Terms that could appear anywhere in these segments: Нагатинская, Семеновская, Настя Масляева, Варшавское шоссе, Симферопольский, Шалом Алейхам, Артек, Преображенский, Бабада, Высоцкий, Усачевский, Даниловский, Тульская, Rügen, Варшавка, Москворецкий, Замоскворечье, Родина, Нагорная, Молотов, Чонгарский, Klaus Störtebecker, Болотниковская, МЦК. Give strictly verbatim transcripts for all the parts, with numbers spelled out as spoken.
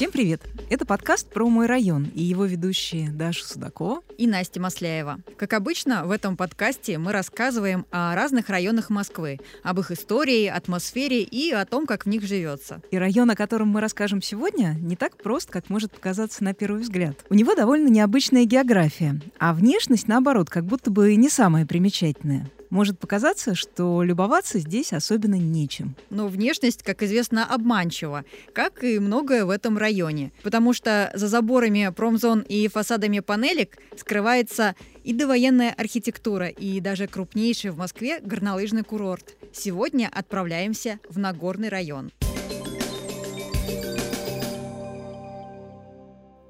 Всем привет! Это подкаст про мой район и его ведущие Даша Судакова и Настя Масляева. Как обычно, в этом подкасте мы рассказываем о разных районах Москвы, об их истории, атмосфере и о том, как в них живется. И район, о котором мы расскажем сегодня, не так прост, как может показаться на первый взгляд. У него довольно необычная география, а внешность, наоборот, как будто бы не самая примечательная. Может показаться, что любоваться здесь особенно нечем. Но внешность, как известно, обманчива, как и многое в этом районе. Потому что за заборами промзон и фасадами панелек скрывается и довоенная архитектура, и даже крупнейший в Москве горнолыжный курорт. Сегодня отправляемся в Нагорный район.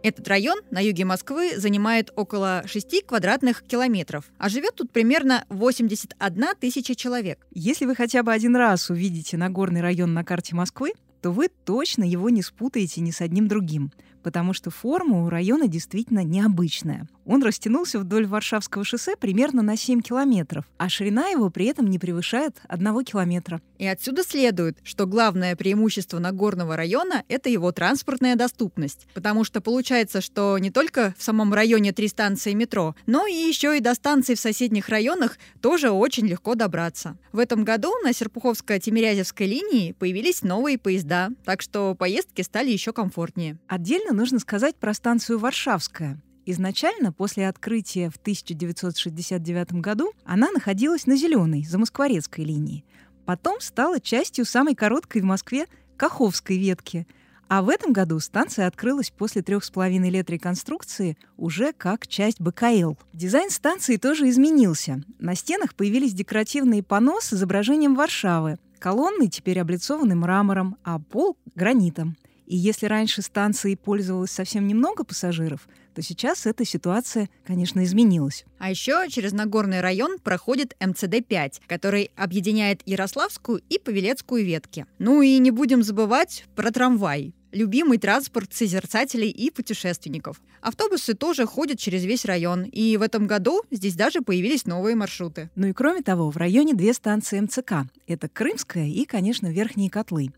Этот район на юге Москвы занимает около шести квадратных километров, а живет тут примерно восемьдесят одна тысяча человек. Если вы хотя бы один раз увидите Нагорный район на карте Москвы, то вы точно его не спутаете ни с одним другим, потому что форма у района действительно необычная. Он растянулся вдоль Варшавского шоссе примерно на семь километров, а ширина его при этом не превышает одного километра. И отсюда следует, что главное преимущество Нагорного района – это его транспортная доступность, потому что получается, что не только в самом районе три станции метро, но и еще и до станций в соседних районах тоже очень легко добраться. В этом году на Серпуховско-Тимирязевской линии появились новые поезда, так что поездки стали еще комфортнее. Отдельно нужно сказать про станцию Варшавская. Изначально, после открытия в тысяча девятьсот шестьдесят девятом году, она находилась на зеленой, замоскворецкой линии. Потом стала частью самой короткой в Москве Каховской ветки. А в этом году станция открылась после трех с половиной лет реконструкции уже как часть бэ ка эл. Дизайн станции тоже изменился. На стенах появились декоративные панно с изображением Варшавы. Колонны теперь облицованы мрамором, а пол — гранитом. И если раньше станцией пользовалось совсем немного пассажиров, то сейчас эта ситуация, конечно, изменилась. А еще через Нагорный район проходит эм цэ дэ пять, который объединяет Ярославскую и Павелецкую ветки. Ну и не будем забывать про трамвай. Любимый транспорт созерцателей и путешественников. Автобусы тоже ходят через весь район, и в этом году здесь даже появились новые маршруты. Ну и кроме того, в районе две станции эм цэ ка. Это Крымская и, конечно, Верхние Котлы.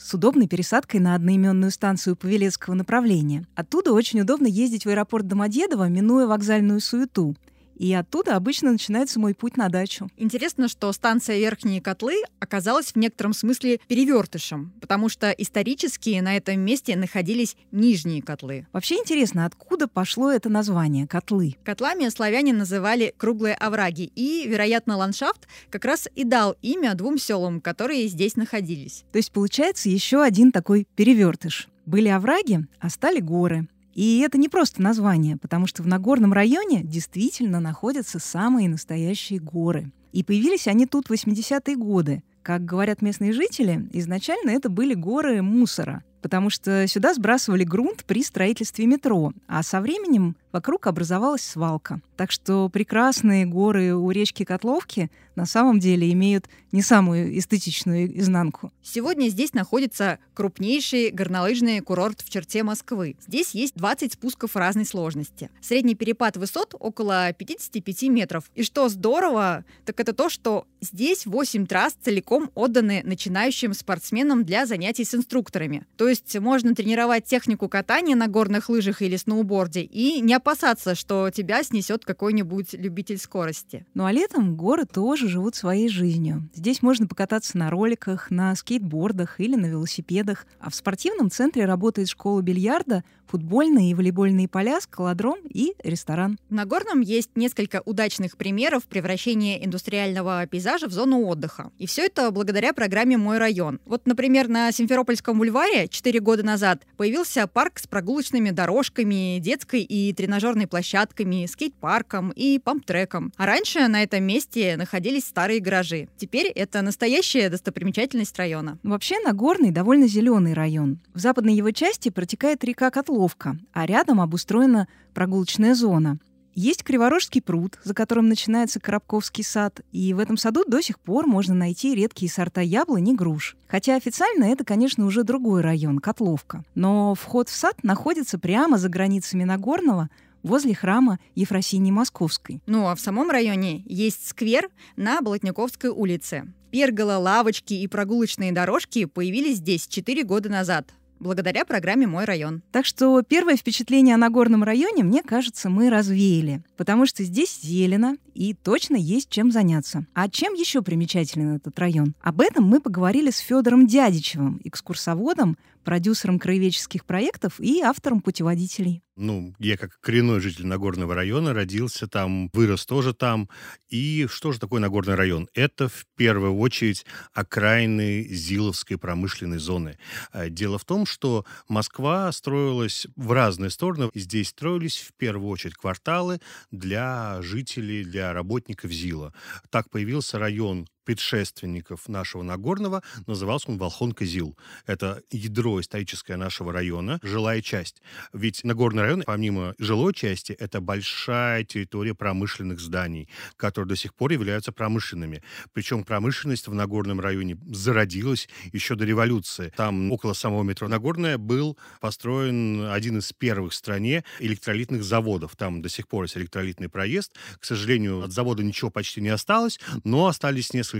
С удобной пересадкой на одноименную станцию Павелецкого направления. Оттуда очень удобно ездить в аэропорт Домодедово, минуя вокзальную суету. И оттуда обычно начинается мой путь на дачу. Интересно, что станция Верхние Котлы оказалась в некотором смысле перевертышем, потому что исторически на этом месте находились Нижние Котлы. Вообще интересно, откуда пошло это название «Котлы». Котлами славяне называли круглые овраги, и, вероятно, ландшафт как раз и дал имя двум селам, которые здесь находились. То есть получается еще один такой перевертыш. Были овраги, а стали горы. И это не просто название, потому что в Нагорном районе действительно находятся самые настоящие горы. И появились они тут в восьмидесятые годы. Как говорят местные жители, изначально это были горы мусора, потому что сюда сбрасывали грунт при строительстве метро, а со временем вокруг образовалась свалка. Так что прекрасные горы у речки Котловки на самом деле имеют не самую эстетичную изнанку. Сегодня здесь находится крупнейший горнолыжный курорт в черте Москвы. Здесь есть двадцать спусков разной сложности. Средний перепад высот около пятьдесят пять метров. И что здорово, так это то, что здесь восемь трасс целиком отданы начинающим спортсменам для занятий с инструкторами. То есть можно тренировать технику катания на горных лыжах или сноуборде и не опасаться, что тебя снесет какой-нибудь любитель скорости. Ну а летом горы тоже живут своей жизнью. Здесь можно покататься на роликах, на скейтбордах или на велосипедах. А в спортивном центре работает школа бильярда, футбольные и волейбольные поля, скалодром и ресторан. В Нагорном есть несколько удачных примеров превращения индустриального пейзажа в зону отдыха. И все это благодаря программе «Мой район». Вот, например, на Симферопольском бульваре четыре года назад появился парк с прогулочными дорожками, детской и тренажерной площадками, скейт-парком и памп-треком. А раньше на этом месте находились старые гаражи. Теперь это настоящая достопримечательность района. Вообще Нагорный довольно зеленый район. В западной его части протекает река Котловка, а рядом обустроена прогулочная зона. Есть Криворожский пруд, за которым начинается Коробковский сад, и в этом саду до сих пор можно найти редкие сорта яблони и груш. Хотя официально это, конечно, уже другой район, Котловка. Но вход в сад находится прямо за границами Нагорного, возле храма Ефросиньи Московской. Ну а в самом районе есть сквер на Болотниковской улице. Пергола, лавочки и прогулочные дорожки появились здесь четыре года назад. благодаря программе «Мой район». Так что первое впечатление о Нагорном районе, мне кажется, мы развеяли, потому что здесь зелено и точно есть чем заняться. А чем еще примечателен этот район? Об этом мы поговорили с Федором Дядичевым, экскурсоводом, продюсером краеведческих проектов и автором путеводителей. Ну, я как коренной житель Нагорного района родился там, вырос тоже там. И что же такое Нагорный район? Это, в первую очередь, окраины Зиловской промышленной зоны. Дело в том, что Москва строилась в разные стороны. Здесь строились, в первую очередь, кварталы для жителей, для работников Зила. Так появился район предшественников нашего Нагорного, назывался он Волхонка-Зил. Это ядро историческое нашего района, жилая часть. Ведь Нагорный район, помимо жилой части, это большая территория промышленных зданий, которые до сих пор являются промышленными. Причем промышленность в Нагорном районе зародилась еще до революции. Там около самого метро Нагорная был построен один из первых в стране электролитных заводов. Там до сих пор есть электролитный проезд. К сожалению, от завода ничего почти не осталось, но остались несколько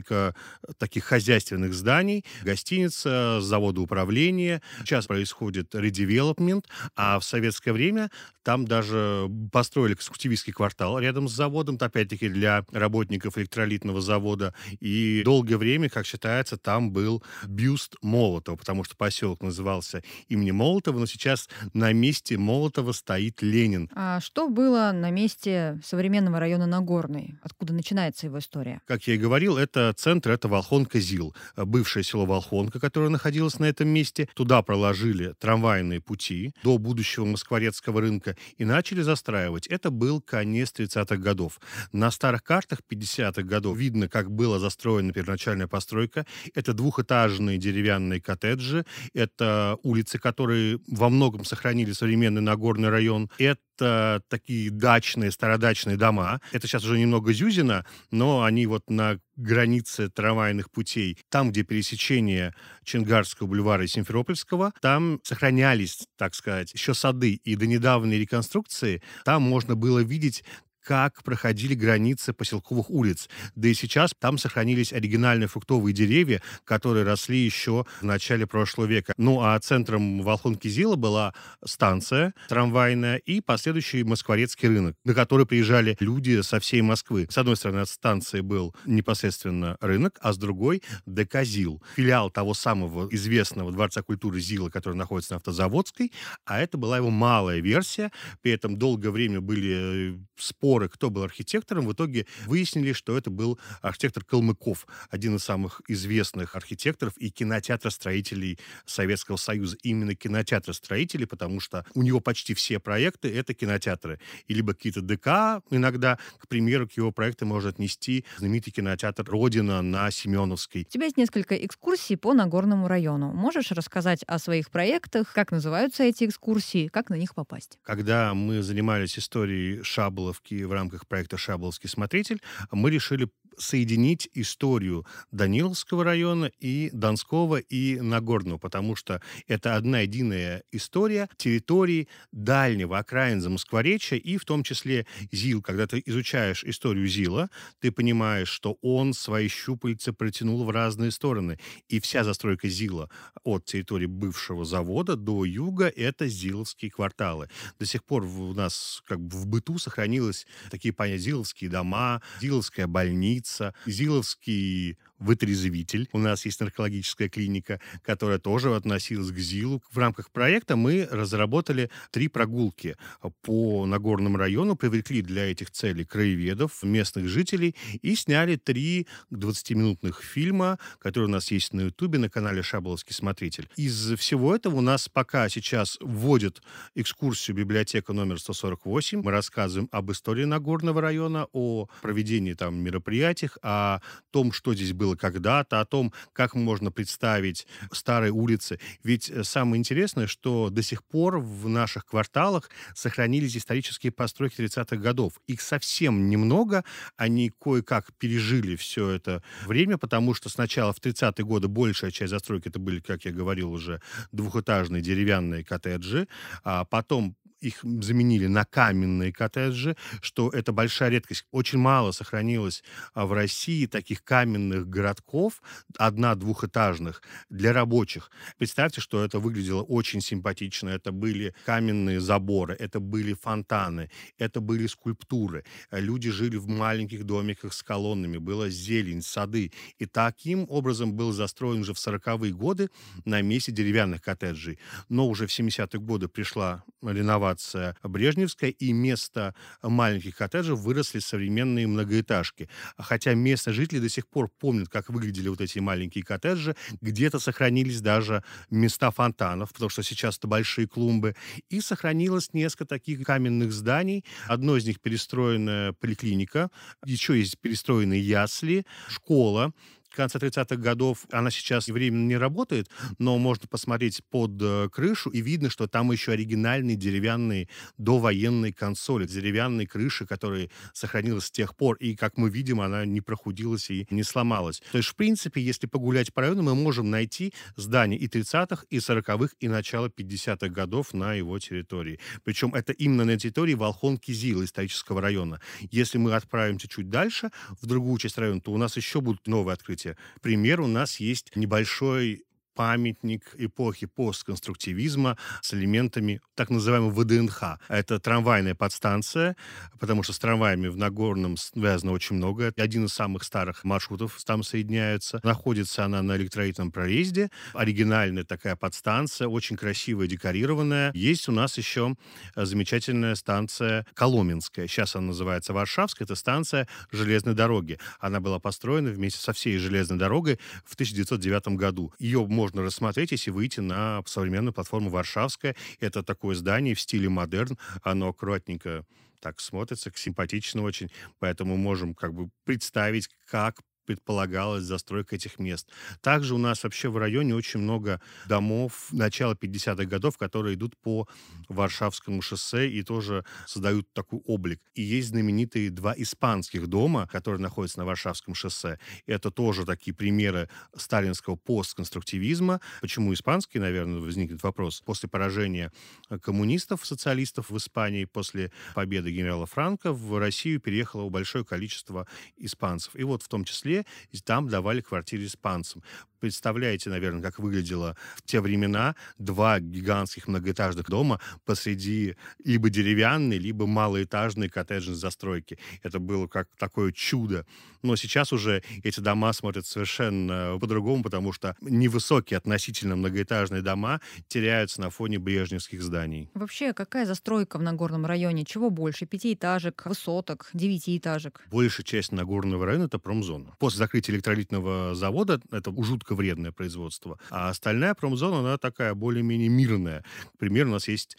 таких хозяйственных зданий, гостиница, заводы управления. Сейчас происходит редевелопмент, а в советское время там даже построили конструктивистский квартал рядом с заводом, опять-таки для работников электролитного завода. И долгое время, как считается, там был бюст Молотова, потому что поселок назывался имени Молотова, но сейчас на месте Молотова стоит Ленин. А что было на месте современного района Нагорный? Откуда начинается его история? Как я и говорил, это центр, это Волхонка-Зил, бывшее село Волхонка, которое находилось на этом месте. Туда проложили трамвайные пути до будущего Москворецкого рынка и начали застраивать. Это был конец тридцатых годов. На старых картах пятидесятых годов видно, как была застроена первоначальная постройка. Это двухэтажные деревянные коттеджи, это улицы, которые во многом сохранили современный Нагорный район. Это Это такие дачные, стародачные дома. Это сейчас уже немного зюзина, но они вот на границе трамвайных путей. Там, где пересечение Чонгарского бульвара и Симферопольского, там сохранялись, так сказать, еще сады. И до недавней реконструкции там можно было видеть, как проходили границы поселковых улиц. Да и сейчас там сохранились оригинальные фруктовые деревья, которые росли еще в начале прошлого века. Ну, а центром Волхонки-Зила была станция трамвайная и последующий Москворецкий рынок, на который приезжали люди со всей Москвы. С одной стороны, от станции был непосредственно рынок, а с другой — ДК «Зил». Филиал того самого известного Дворца культуры «Зила», который находится на Автозаводской, а это была его малая версия. При этом долгое время были споры, кто был архитектором, в итоге выяснили, что это был архитектор Калмыков, один из самых известных архитекторов и кинотеатростроителей Советского Союза. Именно кинотеатростроителей, потому что у него почти все проекты — это кинотеатры. И либо какие-то ДК иногда, к примеру, к его проекту можно отнести знаменитый кинотеатр «Родина» на Семеновской. У тебя есть несколько экскурсий по Нагорному району. Можешь рассказать о своих проектах, как называются эти экскурсии, как на них попасть? Когда мы занимались историей Шаболовки в рамках проекта «Шаболовский смотритель», мы решили соединить историю Даниловского района и Донского, и Нагорного, потому что это одна единая история территории дальнего окраин Замоскворечья, и в том числе Зил. Когда ты изучаешь историю Зила, ты понимаешь, что он свои щупальца протянул в разные стороны. И вся застройка Зила от территории бывшего завода до юга — это зиловские кварталы. До сих пор у нас как бы в быту сохранилось такие понятия: зиловские дома, зиловская больница, зиловский вытрезвитель. У нас есть наркологическая клиника, которая тоже относилась к Зилу. В рамках проекта мы разработали три прогулки по Нагорному району, привлекли для этих целей краеведов, местных жителей и сняли три двадцатиминутных фильма, которые у нас есть на Ютубе, на канале «Шаболовский смотритель». Из всего этого у нас пока сейчас вводит экскурсию библиотека номер сто сорок восемь. Мы рассказываем об истории Нагорного района, о проведении там мероприятиях, о том, что здесь было когда-то, о том, как можно представить старые улицы. Ведь самое интересное, что до сих пор в наших кварталах сохранились исторические постройки тридцатых годов. Их совсем немного, они кое-как пережили все это время, потому что сначала в тридцатые годы большая часть застройки это были, как я говорил уже, двухэтажные деревянные коттеджи, а потом их заменили на каменные коттеджи, что это большая редкость. Очень мало сохранилось в России таких каменных городков, одна-двухэтажных, для рабочих. Представьте, что это выглядело очень симпатично. Это были каменные заборы, это были фонтаны, это были скульптуры. Люди жили в маленьких домиках с колоннами, была зелень, сады. И таким образом был застроен уже в сороковые годы на месте деревянных коттеджей. Но уже в семидесятые годы пришла реновация брежневская, и вместо маленьких коттеджей выросли современные многоэтажки. Хотя местные жители до сих пор помнят, как выглядели вот эти маленькие коттеджи. Где-то сохранились даже места фонтанов, потому что сейчас это большие клумбы. И сохранилось несколько таких каменных зданий. Одно из них перестроена поликлиника, еще есть перестроенные ясли, школа. Конца тридцатых годов она сейчас временно не работает, но можно посмотреть под крышу, и видно, что там еще оригинальные деревянные довоенные консоли, деревянные крыши, которые сохранились с тех пор, и, как мы видим, она не прохудилась и не сломалась. То есть, в принципе, если погулять по району, мы можем найти здания и тридцатых, и сороковых, и начала пятидесятых годов на его территории. Причем это именно на территории Волхонки-Зила, исторического района. Если мы отправимся чуть дальше, в другую часть района, то у нас еще будут новые открытия. К примеру, у нас есть небольшой памятник эпохи постконструктивизма с элементами так называемого ВДНХ. Это трамвайная подстанция, потому что с трамваями в Нагорном связано очень много. Один из самых старых маршрутов там соединяется. Находится она на Электролитном проезде. Оригинальная такая подстанция, очень красивая, декорированная. Есть у нас еще замечательная станция Коломенская. Сейчас она называется Варшавская. Это станция железной дороги. Она была построена вместе со всей железной дорогой в тысяча девятьсот девятом году. Ее можно Можно рассмотреть, если выйти на современную платформу Варшавская. Это такое здание в стиле модерн. Оно аккуратненько так смотрится, симпатично очень. Поэтому можем как бы представить, как предполагалась застройка этих мест. Также у нас вообще в районе очень много домов начала пятидесятых годов, которые идут по Варшавскому шоссе и тоже создают такой облик. И есть знаменитые два испанских дома, которые находятся на Варшавском шоссе. Это тоже такие примеры сталинского постконструктивизма. Почему испанские, наверное, возникнет вопрос. После поражения коммунистов, социалистов в Испании, после победы генерала Франко в Россию переехало большое количество испанцев. И вот в том числе и там давали квартиры испанцам. Представляете, наверное, как выглядело в те времена два гигантских многоэтажных дома посреди либо деревянной, либо малоэтажной коттеджной застройки. Это было как такое чудо. Но сейчас уже эти дома смотрят совершенно по-другому, потому что невысокие относительно многоэтажные дома теряются на фоне брежневских зданий. Вообще, какая застройка в Нагорном районе? Чего больше? Пятиэтажек, высоток, девятиэтажек? Большая часть Нагорного района — это промзона. После закрытия электролитного завода это жутко вредное производство. А остальная промзона, она такая более-менее мирная. К примеру, у нас есть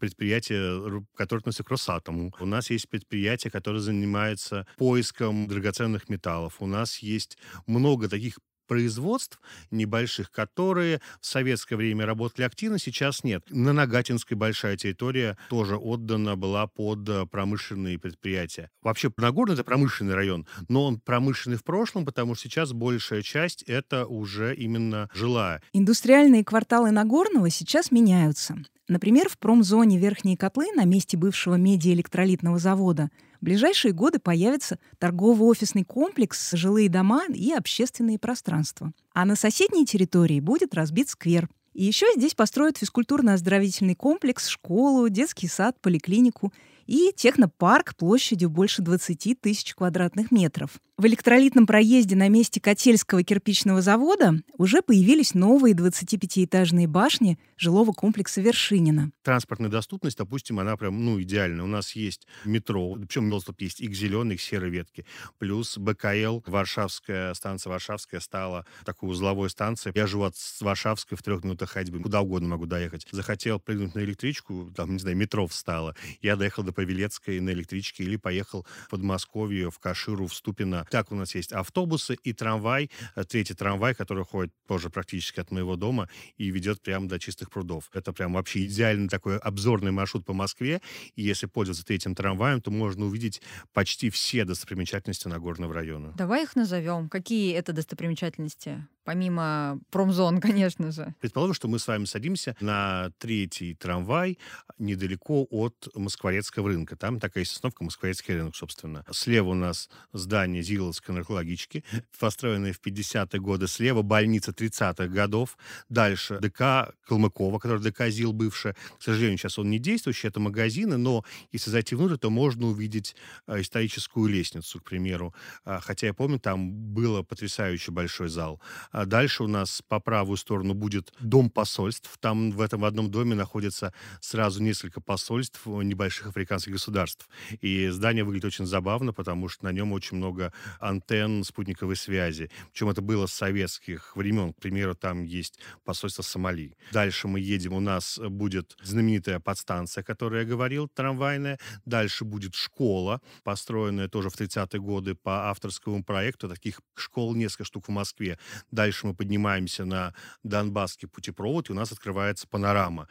предприятие, которое относится к Росатому. У нас есть предприятие, которое занимается поиском драгоценных металлов. У нас есть много таких производств небольших, которые в советское время работали активно, сейчас нет. На Нагатинской большая территория тоже отдана была под промышленные предприятия. Вообще, Нагорный — это промышленный район, но он промышленный в прошлом, потому что сейчас большая часть — это уже именно жилая. Индустриальные кварталы Нагорного сейчас меняются. Например, в промзоне Верхние Котлы на месте бывшего медиаэлектролитного завода в ближайшие годы появится торгово-офисный комплекс, жилые дома и общественные пространства. А на соседней территории будет разбит сквер. И еще здесь построят физкультурно-оздоровительный комплекс, школу, детский сад, поликлинику и технопарк площадью больше двадцати тысяч квадратных метров. В электролитном проезде на месте Котельского кирпичного завода уже появились новые двадцатипятиэтажные башни жилого комплекса Вершинина. Транспортная доступность, допустим, она прям, ну, идеальна. У нас есть метро, причем доступ есть и к зеленой, и к серой ветке. Плюс бэ ка эл, Варшавская станция Варшавская стала такой узловой станцией. Я живу от Варшавской в трех минутах ходьбы. Куда угодно могу доехать. Захотел прыгнуть на электричку, там, не знаю, метро встало. Я доехал до Павелецкой на электричке или поехал в Подмосковье, в Каширу, в Ступино. Так, у нас есть автобусы и трамвай, третий трамвай, который ходит тоже практически от моего дома и ведет прямо до Чистых прудов. Это прям вообще идеальный такой обзорный маршрут по Москве. И если пользоваться третьим трамваем, то можно увидеть почти все достопримечательности Нагорного района. Давай их назовем. Какие это достопримечательности? помимо промзон, конечно же. Предположим, что мы с вами садимся на третий трамвай недалеко от Москворецкого рынка. Там такая есть остановка Москворецкий рынок, собственно. Слева у нас здание Зиловской наркологички, построенное в пятидесятые годы. Слева больница тридцатых годов. Дальше ДК Калмыкова, который ДК Зил бывшая. К сожалению, сейчас он не действующий, это магазины, но если зайти внутрь, то можно увидеть историческую лестницу, к примеру. Хотя я помню, там было потрясающе большой зал. Дальше у нас по правую сторону будет дом посольств. Там в этом одном доме находится сразу несколько посольств небольших африканских государств. И здание выглядит очень забавно, потому что на нем очень много антенн спутниковой связи. Причем это было с советских времен. К примеру, там есть посольство Сомали. Дальше мы едем. У нас будет знаменитая подстанция, о которой я говорил, трамвайная. Дальше будет школа, построенная тоже в тридцатые годы по авторскому проекту. Таких школ несколько штук в Москве. Дальше мы поднимаемся на Донбасский путепровод, и у нас открывается панорама.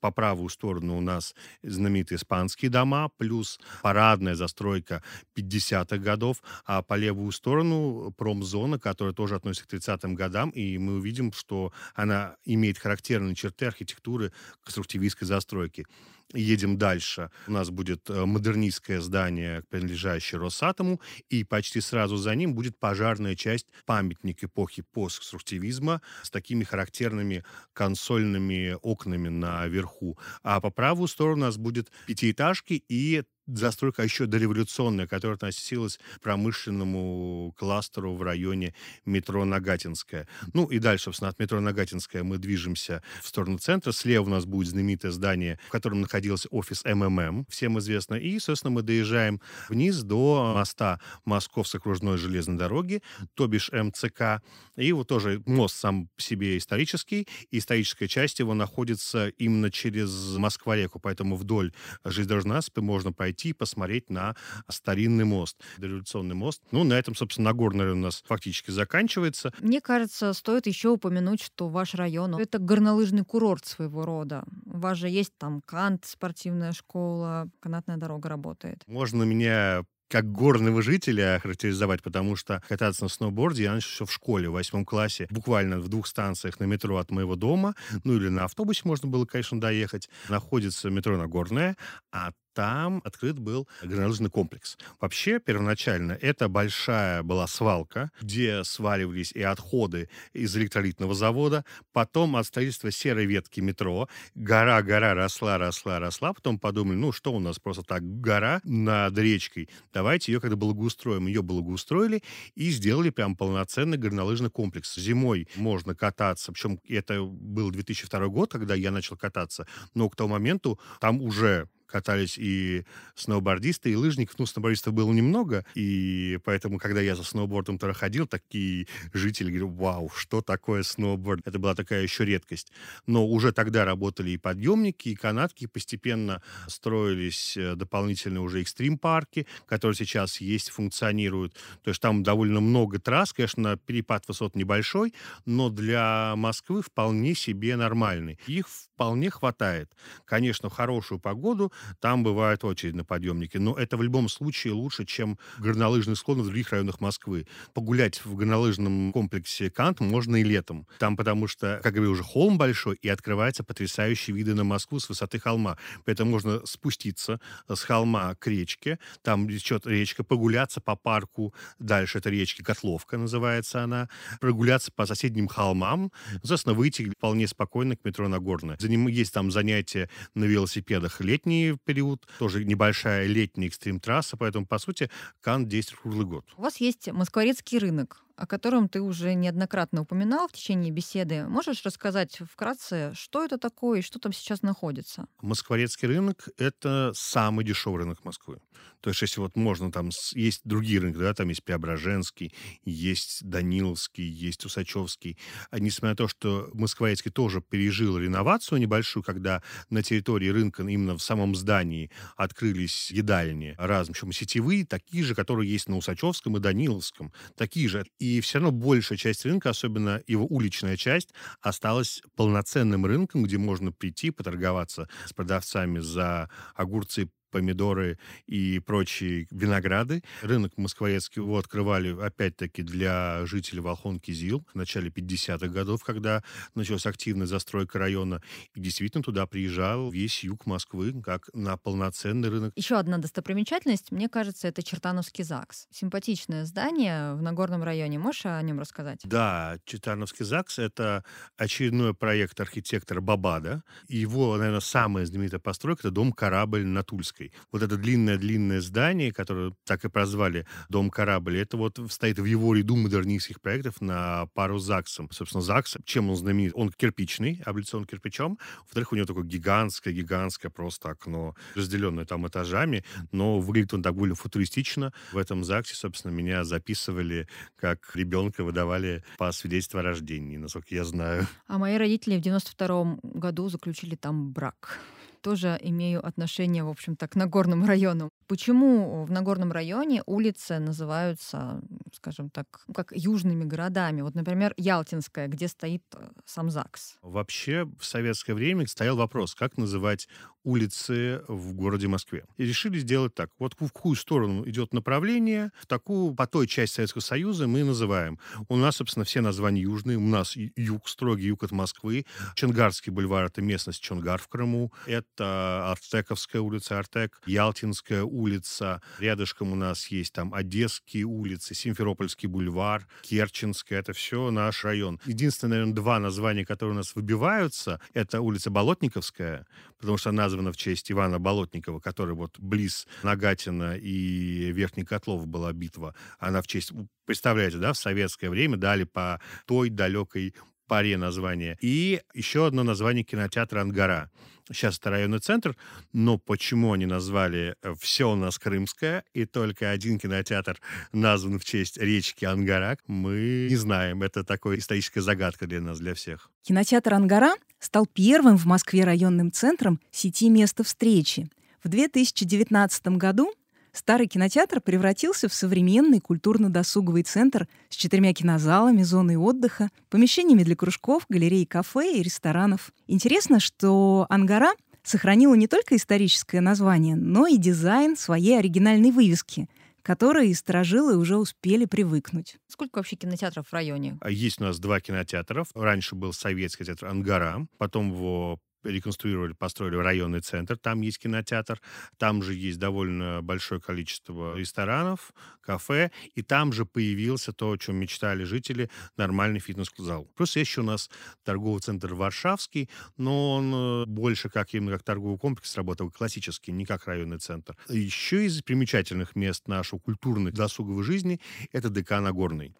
По правую сторону у нас знаменитые испанские дома, плюс парадная застройка пятидесятых годов, а по левую сторону промзона, которая тоже относится к тридцатым годам, и мы увидим, что она имеет характерные черты архитектуры конструктивистской застройки. Едем дальше. У нас будет модернистское здание, принадлежащее Росатому, и почти сразу за ним будет пожарная часть, памятник эпохи постконструктивизма с такими характерными консольными окнами наверху. А по правую сторону у нас будет пятиэтажки и застройка еще дореволюционная, которая относилась к промышленному кластеру в районе метро Нагатинская. Ну и дальше, собственно, от метро Нагатинская мы движемся в сторону центра. Слева у нас будет знаменитое здание, в котором находился офис эм эм эм, всем известно. И, собственно, мы доезжаем вниз до моста Московской окружной железной дороги, то бишь эм цэ ка. И вот тоже мост сам по себе исторический. Историческая часть его находится именно через Москва-реку, поэтому вдоль железнодорожного насыпи можно пройти и посмотреть на старинный мост, дореволюционный мост. Ну, на этом, собственно, Нагорный район у нас фактически заканчивается. Мне кажется, стоит еще упомянуть, что ваш район — это горнолыжный курорт своего рода. У вас же есть там Кант, спортивная школа, канатная дорога работает. Можно меня как горного жителя характеризовать, потому что кататься на сноуборде я начал еще в школе, в восьмом классе, буквально в двух станциях на метро от моего дома, ну или на автобусе можно было, конечно, доехать. Находится метро Нагорная, а там открыт был горнолыжный комплекс. Вообще, первоначально, это большая была свалка, где сваливались и отходы из электролитного завода, потом от строительства серой ветки метро. Гора-гора росла, росла, росла. Потом подумали, ну что у нас просто так гора над речкой. Давайте ее как-то благоустроим. Ее благоустроили и сделали прям полноценный горнолыжный комплекс. Зимой можно кататься. Причем это был две тысячи второй год, когда я начал кататься. Но к тому моменту там уже катались и сноубордисты, и лыжников. Ну, сноубордистов было немного, и поэтому, когда я за сноубордом туда ходил, такие жители говорили, вау, что такое сноуборд? Это была такая еще редкость. Но уже тогда работали и подъемники, и канатки, и постепенно строились дополнительно уже экстрим-парки, которые сейчас есть, функционируют. То есть там довольно много трасс, конечно, перепад высот небольшой, но для Москвы вполне себе нормальный. Их вполне хватает. Конечно, в хорошую погоду там бывает очередь на подъемнике. Но это в любом случае лучше, чем горнолыжные склоны в других районах Москвы. Погулять в горнолыжном комплексе Кант можно и летом. Там потому что, как я говорю, уже холм большой, и открываются потрясающие виды на Москву с высоты холма. Поэтому можно спуститься с холма к речке. Там течет речка, погуляться по парку. Дальше это речки Котловка называется она. Прогуляться по соседним холмам. Собственно, выйти вполне спокойно к метро Нагорное. За ним есть там занятия на велосипедах летние, период, тоже небольшая летняя экстрим-трасса, поэтому, по сути, Кант действует круглый год. У вас есть Москворецкий рынок, о котором ты уже неоднократно упоминал в течение беседы. Можешь рассказать вкратце, что это такое и что там сейчас находится? Москворецкий рынок — это самый дешевый рынок Москвы. То есть, если вот можно, там есть другие рынки, да, там есть Преображенский, есть Даниловский, есть Усачевский. А несмотря на то, что Москворецкий тоже пережил реновацию небольшую, когда на территории рынка, именно в самом здании, открылись едальни разные, причем сетевые, такие же, которые есть на Усачевском и Даниловском, такие же. И все равно большая часть рынка, особенно его уличная часть, осталась полноценным рынком, где можно прийти, поторговаться с продавцами за огурцы, помидоры и прочие винограды. Рынок Москворецкий его открывали, опять-таки, для жителей Волхонки-Зил в начале пятидесятых годов, когда началась активная застройка района. И действительно туда приезжал весь юг Москвы, как на полноценный рынок. Еще одна достопримечательность, мне кажется, это Чертановский ЗАГС. Симпатичное здание в Нагорном районе. Можешь о нем рассказать? Да, Чертановский ЗАГС — это очередной проект архитектора Бабада. Его, наверное, самая знаменитая постройка — это дом-корабль на Тульской. Вот это длинное-длинное здание, которое так и прозвали дом-корабль, это вот стоит в его ряду модернистских проектов на пару с ЗАГСом. Собственно, ЗАГС, чем он знаменит? Он кирпичный, облицован кирпичом. Во-вторых, у него такое гигантское-гигантское просто окно, разделенное там этажами, но выглядит он так более футуристично. В этом ЗАГСе, собственно, меня записывали, как ребенка выдавали по свидетельству о рождении, насколько я знаю. А мои родители в девяносто втором году заключили там брак. Тоже имею отношение, в общем-то, к Нагорному району. Почему в Нагорном районе улицы называются, скажем так, как южными городами? Вот, например, Ялтинская, где стоит сам ЗАГС. Вообще в советское время стоял вопрос, как называть улицы в городе Москве. И решили сделать так. Вот в какую сторону идет направление, в такую, по той части Советского Союза мы называем. У нас, собственно, все названия южные. У нас юг, строгий юг от Москвы. Чонгарский бульвар — это местность Чонгар в Крыму. Это Артековская улица, Артек, Ялтинская улица. Рядышком у нас есть там Одесские улицы, Симферопольский бульвар, Керченская. Это все наш район. Единственное, наверное, два названия, которые у нас выбиваются, это улица Болотниковская, потому что она в честь Ивана Болотникова, который вот близ Нагатина и Верхних Котлов была битва. Она в честь, представляете, да, в советское время дали по той далекой паре названия. И еще одно название кинотеатра «Ангара». Сейчас это районный центр, но почему они назвали все у нас Крымское, и только один кинотеатр назван в честь речки Ангара, мы не знаем. Это такая историческая загадка для нас, для всех. Кинотеатр «Ангара» стал первым в Москве районным центром сети «Место встречи». В две тысячи девятнадцатом году старый кинотеатр превратился в современный культурно-досуговый центр с четырьмя кинозалами, зоной отдыха, помещениями для кружков, галерей, кафе и ресторанов. Интересно, что «Ангара» сохранила не только историческое название, но и дизайн своей оригинальной вывески, которые старожилы уже успели привыкнуть. Сколько вообще кинотеатров в районе? Есть у нас два кинотеатра. Раньше был советский театр «Ангара», потом его реконструировали, построили районный центр, там есть кинотеатр, там же есть довольно большое количество ресторанов, кафе, и там же появился то, о чем мечтали жители, нормальный фитнес-зал. Плюс еще у нас торговый центр Варшавский, но он больше как именно как торговый комплекс работал, классический, не как районный центр. Еще из примечательных мест нашей культурной досуговой жизни это ДК «Нагорный».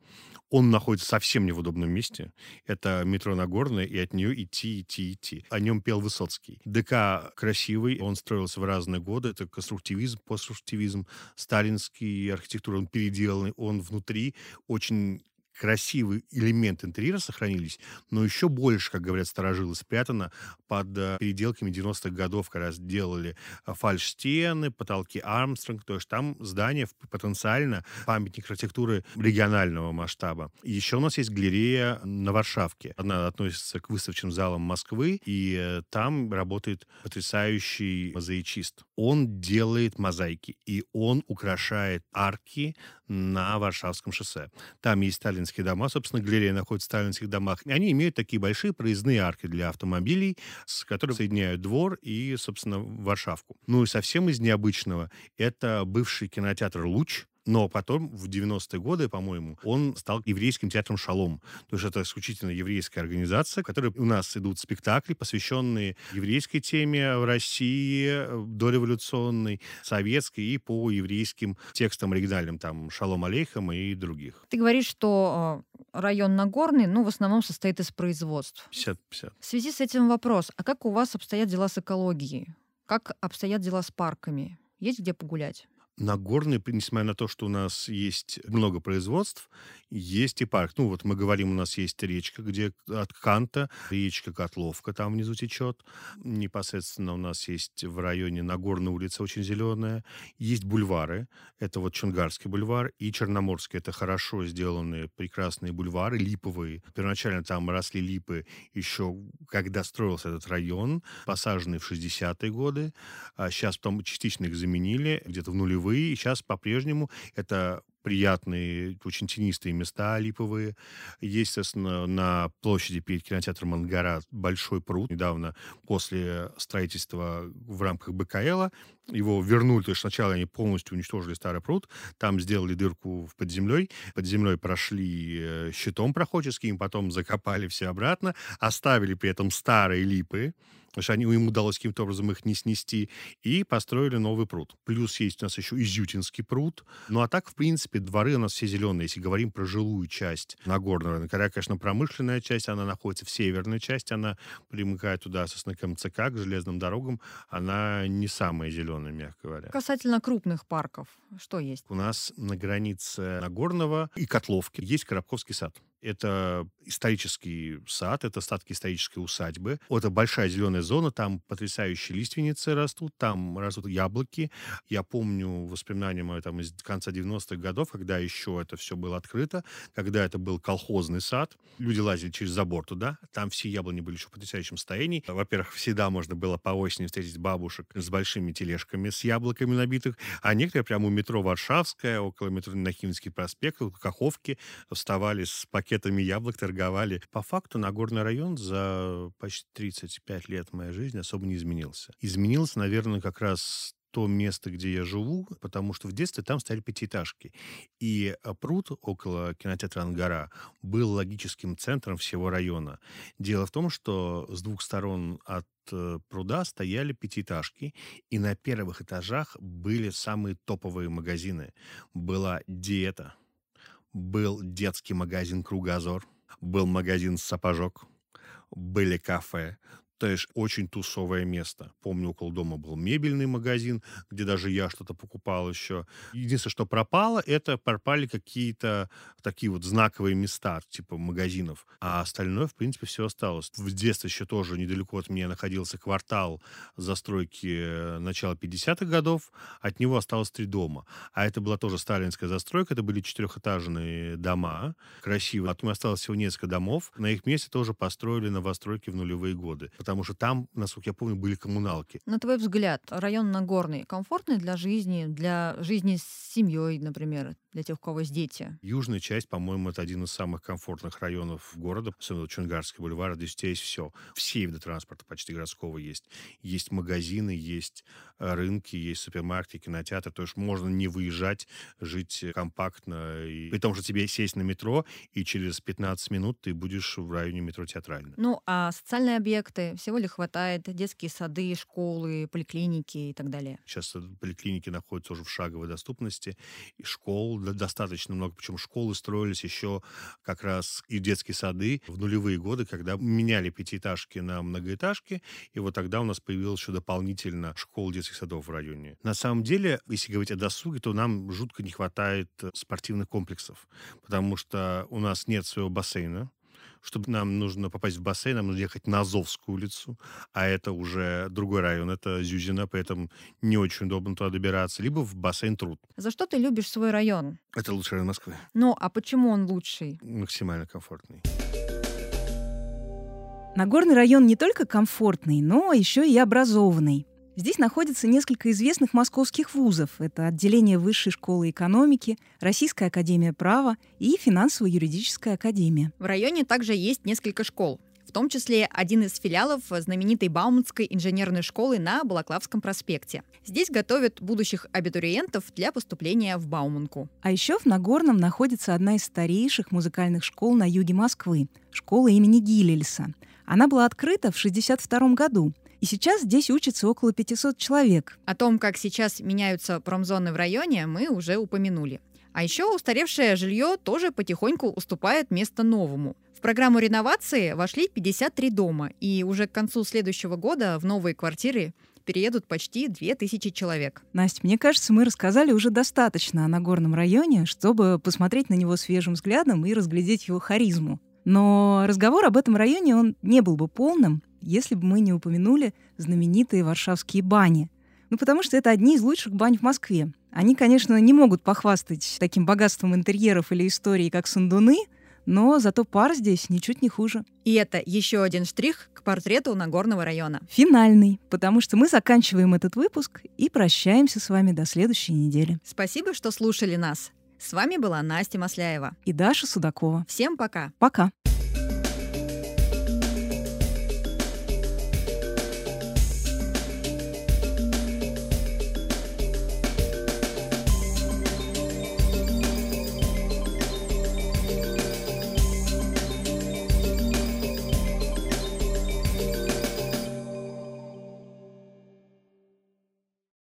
Он находится совсем не в удобном месте. Это метро Нагорная, и от нее идти, идти, идти. О нем пел Высоцкий. ДК красивый, он строился в разные годы. Это конструктивизм, постконструктивизм, сталинский архитектура, он переделанный, он внутри очень красивый элемент интерьера сохранились, но еще больше, как говорят старожилы, спрятано под переделками девяностых годов, как раз делали фальш-стены, потолки Армстронг, то есть там здание потенциально памятник архитектуры регионального масштаба. Еще у нас есть галерея на Варшавке. Она относится к выставочным залам Москвы, и там работает потрясающий мозаичист. Он делает мозаики, и он украшает арки на Варшавском шоссе. Там есть сталинские дома, собственно, галерея находится в сталинских домах. Они имеют такие большие проездные арки для автомобилей, с которыми соединяют двор и, собственно, Варшавку. Ну и совсем из необычного это бывший кинотеатр «Луч», но потом, в девяностые годы, по-моему, он стал еврейским театром «Шалом». То есть это исключительно еврейская организация, в которой у нас идут спектакли, посвященные еврейской теме в России, дореволюционной, советской и по еврейским текстам оригинальным, там «Шалом Алейхам» и других. Ты говоришь, что район Нагорный, ну, в основном состоит из производств. пятьдесят на пятьдесят. В связи с этим вопрос, а как у вас обстоят дела с экологией? Как обстоят дела с парками? Есть где погулять? Нагорный, несмотря на то, что у нас есть много производств, есть и парк. Ну, вот мы говорим, у нас есть речка, где от Канта, речка Котловка там внизу течет. Непосредственно у нас есть в районе Нагорной улица очень зеленая. Есть бульвары. Это вот Чонгарский бульвар и Черноморский. Это хорошо сделанные прекрасные бульвары, липовые. Первоначально там росли липы еще, когда строился этот район, посаженные в шестидесятые годы. А сейчас потом частично их заменили, где-то в нулевые. И сейчас по-прежнему это приятные, очень тенистые места липовые. Есть, соответственно, на площади перед кинотеатром Ангара большой пруд. Недавно после строительства в рамках БКЛа его вернули. То есть сначала они полностью уничтожили старый пруд, там сделали дырку под землей, под землей прошли щитом проходческим, потом закопали все обратно, оставили при этом старые липы, потому что они, им удалось каким-то образом их не снести, и построили новый пруд. Плюс есть у нас еще Изютинский пруд. Ну, а так, в принципе, дворы у нас все зеленые. Если говорим про жилую часть Нагорного рынка, конечно, промышленная часть, она находится в северной части, она примыкает туда, собственно, к МЦК, к железным дорогам. Она не самая зеленая, мягко говоря. Касательно крупных парков, что есть? У нас на границе Нагорного и Котловки есть Коробковский сад. Это исторический сад, это остатки исторической усадьбы. Вот это большая зеленая зона, там потрясающие лиственницы растут, там растут яблоки. Я помню воспоминания мои там из конца девяностых годов, когда еще это все было открыто, когда это был колхозный сад. Люди лазили через забор туда, там все яблони были еще в потрясающем состоянии. Во-первых, всегда можно было по осени встретить бабушек с большими тележками, с яблоками набитых, а некоторые прямо у метро Варшавская, около метро Нагатинский проспект, у Каховки вставали с пакетами пакетами яблок торговали. По факту Нагорный район за почти тридцать пять лет моей жизни особо не изменился. Изменился, наверное, как раз то место, где я живу, потому что в детстве там стояли пятиэтажки. И пруд около кинотеатра Ангара был логическим центром всего района. Дело в том, что с двух сторон от пруда стояли пятиэтажки, и на первых этажах были самые топовые магазины. Была диета, был детский магазин «Кругозор», был магазин «Сапожок», были кафе. То есть очень тусовое место. Помню, около дома был мебельный магазин, где даже я что-то покупал еще. Единственное, что пропало, это пропали какие-то такие вот знаковые места, типа магазинов. А остальное, в принципе, все осталось. В детстве еще тоже недалеко от меня находился квартал застройки начала пятидесятых годов. От него осталось три дома. А это была тоже сталинская застройка. Это были четырехэтажные дома, красивые. От меня осталось всего несколько домов. На их месте тоже построили новостройки в нулевые годы. Потому что там, насколько я помню, были коммуналки. На твой взгляд, район Нагорный комфортный для жизни, для жизни с семьей, например, для тех, у кого есть дети? Южная часть, по-моему, это один из самых комфортных районов города. Особенно Чонгарский бульвар, здесь у тебя есть все. Все виды транспорта почти городского есть. Есть магазины, есть рынки, есть супермаркеты, кинотеатры. То есть можно не выезжать, жить компактно. И... При том, что тебе сесть на метро, и через пятнадцать минут ты будешь в районе метро Театральной. Ну, а социальные объекты? Всего ли хватает? Детские сады, школы, поликлиники и так далее? Сейчас поликлиники находятся уже в шаговой доступности. И школ достаточно много. Причем школы строились еще как раз и детские сады в нулевые годы, когда меняли пятиэтажки на многоэтажки. И вот тогда у нас появилось еще дополнительно школ, детских садов в районе. На самом деле, если говорить о досуге, то нам жутко не хватает спортивных комплексов. Потому что у нас нет своего бассейна. Чтобы нам нужно попасть в бассейн, нам нужно ехать на Азовскую улицу, а это уже другой район, это Зюзина, поэтому не очень удобно туда добираться, либо в бассейн Труд. За что ты любишь свой район? Это лучший район Москвы. Ну, а почему он лучший? Максимально комфортный. Нагорный район не только комфортный, но еще и образованный. Здесь находится несколько известных московских вузов. Это отделение Высшей школы экономики, Российская академия права и Финансово-юридическая академия. В районе также есть несколько школ, в том числе один из филиалов знаменитой Бауманской инженерной школы на Балаклавском проспекте. Здесь готовят будущих абитуриентов для поступления в Бауманку. А еще в Нагорном находится одна из старейших музыкальных школ на юге Москвы – школа имени Гилельса. Она была открыта в шестьдесят втором году. И сейчас здесь учатся около пятисот человек. О том, как сейчас меняются промзоны в районе, мы уже упомянули. А еще устаревшее жилье тоже потихоньку уступает место новому. В программу реновации вошли пятьдесят три дома, и уже к концу следующего года в новые квартиры переедут почти две тысячи человек. Настя, мне кажется, мы рассказали уже достаточно о Нагорном районе, чтобы посмотреть на него свежим взглядом и разглядеть его харизму. Но разговор об этом районе, он не был бы полным, если бы мы не упомянули знаменитые варшавские бани. Ну, потому что это одни из лучших бань в Москве. Они, конечно, не могут похвастать таким богатством интерьеров или истории, как Сундуны, но зато пар здесь ничуть не хуже. И это еще один штрих к портрету Нагорного района. Финальный, потому что мы заканчиваем этот выпуск и прощаемся с вами до следующей недели. Спасибо, что слушали нас. С вами была Настя Масляева и Даша Судакова. Всем пока. Пока.